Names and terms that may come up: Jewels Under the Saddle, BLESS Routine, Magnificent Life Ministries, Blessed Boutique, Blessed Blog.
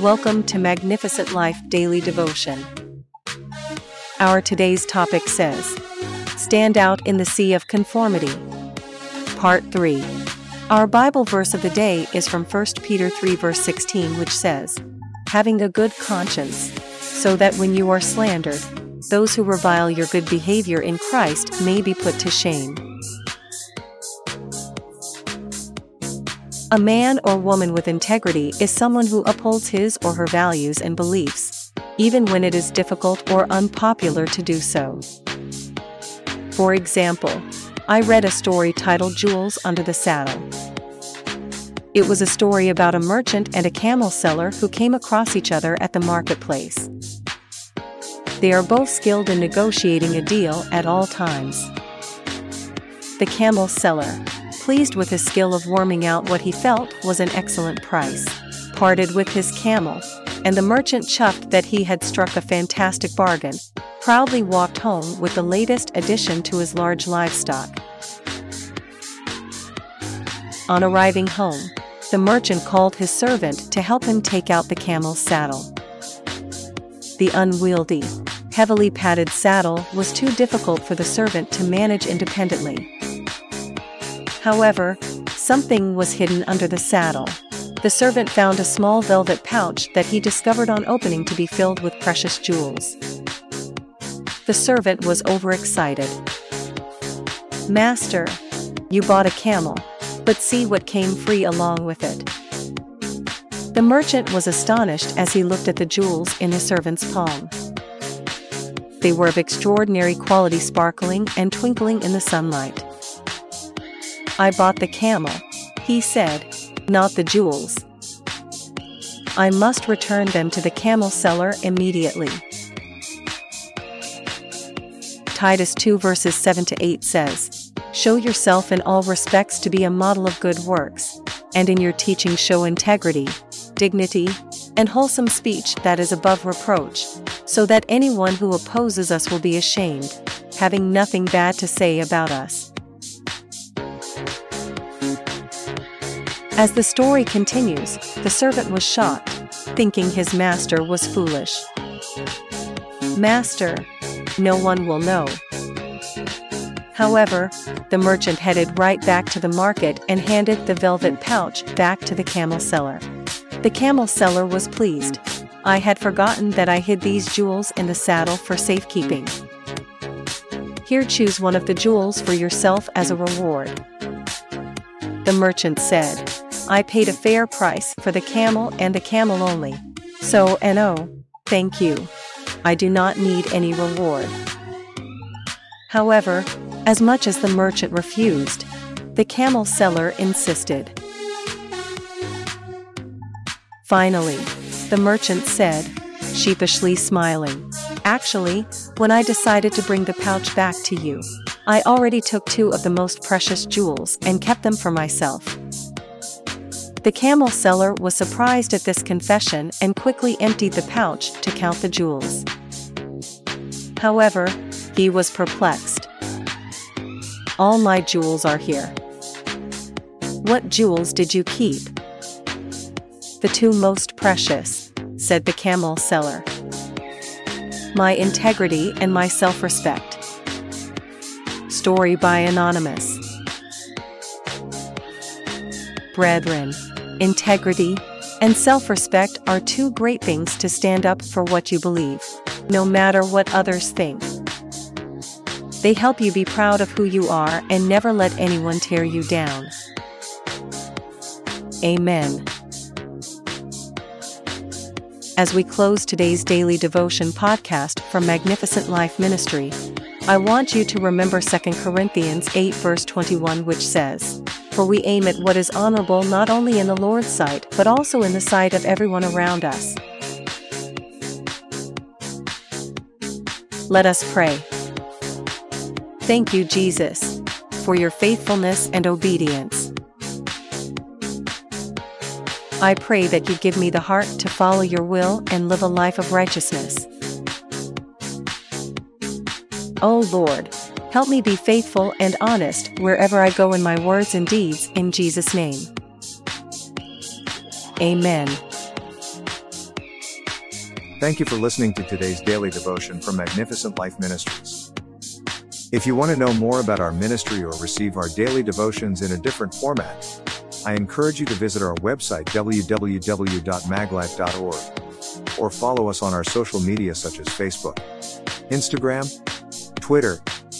Welcome to Magnificent Life Daily Devotion. Our today's topic says, Stand Out in the Sea of Conformity. Part 3. Our Bible verse of the day is from 1 Peter 3 verse 16, which says, Having a good conscience, so that when you are slandered, those who revile your good behavior in Christ may be put to shame. A man or woman with integrity is someone who upholds his or her values and beliefs, even when it is difficult or unpopular to do so. For example, I read a story titled Jewels Under the Saddle. It was a story about a merchant and a camel seller who came across each other at the marketplace. They are both skilled in negotiating a deal at all times. The camel seller, pleased with his skill of worming out what he felt was an excellent price, parted with his camel, and the merchant, chuffed that he had struck a fantastic bargain, proudly walked home with the latest addition to his large livestock. On arriving home, the merchant called his servant to help him take out the camel's saddle. The unwieldy, heavily padded saddle was too difficult for the servant to manage independently. However, something was hidden under the saddle. The servant found a small velvet pouch that he discovered on opening to be filled with precious jewels. The servant was overexcited. "Master, you bought a camel, but see what came free along with it." The merchant was astonished as he looked at the jewels in his servant's palm. They were of extraordinary quality, sparkling and twinkling in the sunlight. "I bought the camel," he said, "not the jewels. I must return them to the camel seller immediately." Titus 2 verses 7 to 8 says, "Show yourself in all respects to be a model of good works, and in your teaching show integrity, dignity, and wholesome speech that is above reproach, so that anyone who opposes us will be ashamed, having nothing bad to say about us." As the story continues, the servant was shocked, thinking his master was foolish. "Master, no one will know." However, the merchant headed right back to the market and handed the velvet pouch back to the camel seller. The camel seller was pleased. "I had forgotten that I hid these jewels in the saddle for safekeeping. Here, choose one of the jewels for yourself as a reward." The merchant said, "I paid a fair price for the camel and the camel only. So, thank you. I do not need any reward." However, as much as the merchant refused, the camel seller insisted. Finally, the merchant said, sheepishly smiling, "Actually, when I decided to bring the pouch back to you, I already took two of the most precious jewels and kept them for myself." The camel seller was surprised at this confession and quickly emptied the pouch to count the jewels. However, he was perplexed. "All my jewels are here. What jewels did you keep?" "The two most precious," said the camel seller. "My integrity and my self-respect." Story by Anonymous. Brethren, integrity and self-respect are two great things to stand up for what you believe, no matter what others think. They help you be proud of who you are and never let anyone tear you down. Amen. As we close today's daily devotion podcast from Magnificent Life Ministry, I want you to remember 2 Corinthians 8 verse 21, which says, "For we aim at what is honorable not only in the Lord's sight, but also in the sight of everyone around us." Let us pray. Thank you, Jesus, for your faithfulness and obedience. I pray that you give me the heart to follow your will and live a life of righteousness. Oh Lord, help me be faithful and honest wherever I go in my words and deeds, in Jesus' name. Amen. Thank you for listening to today's daily devotion from Magnificent Life Ministries. If you want to know more about our ministry or receive our daily devotions in a different format, I encourage you to visit our website www.maglife.org or follow us on our social media such as Facebook, Instagram, Twitter,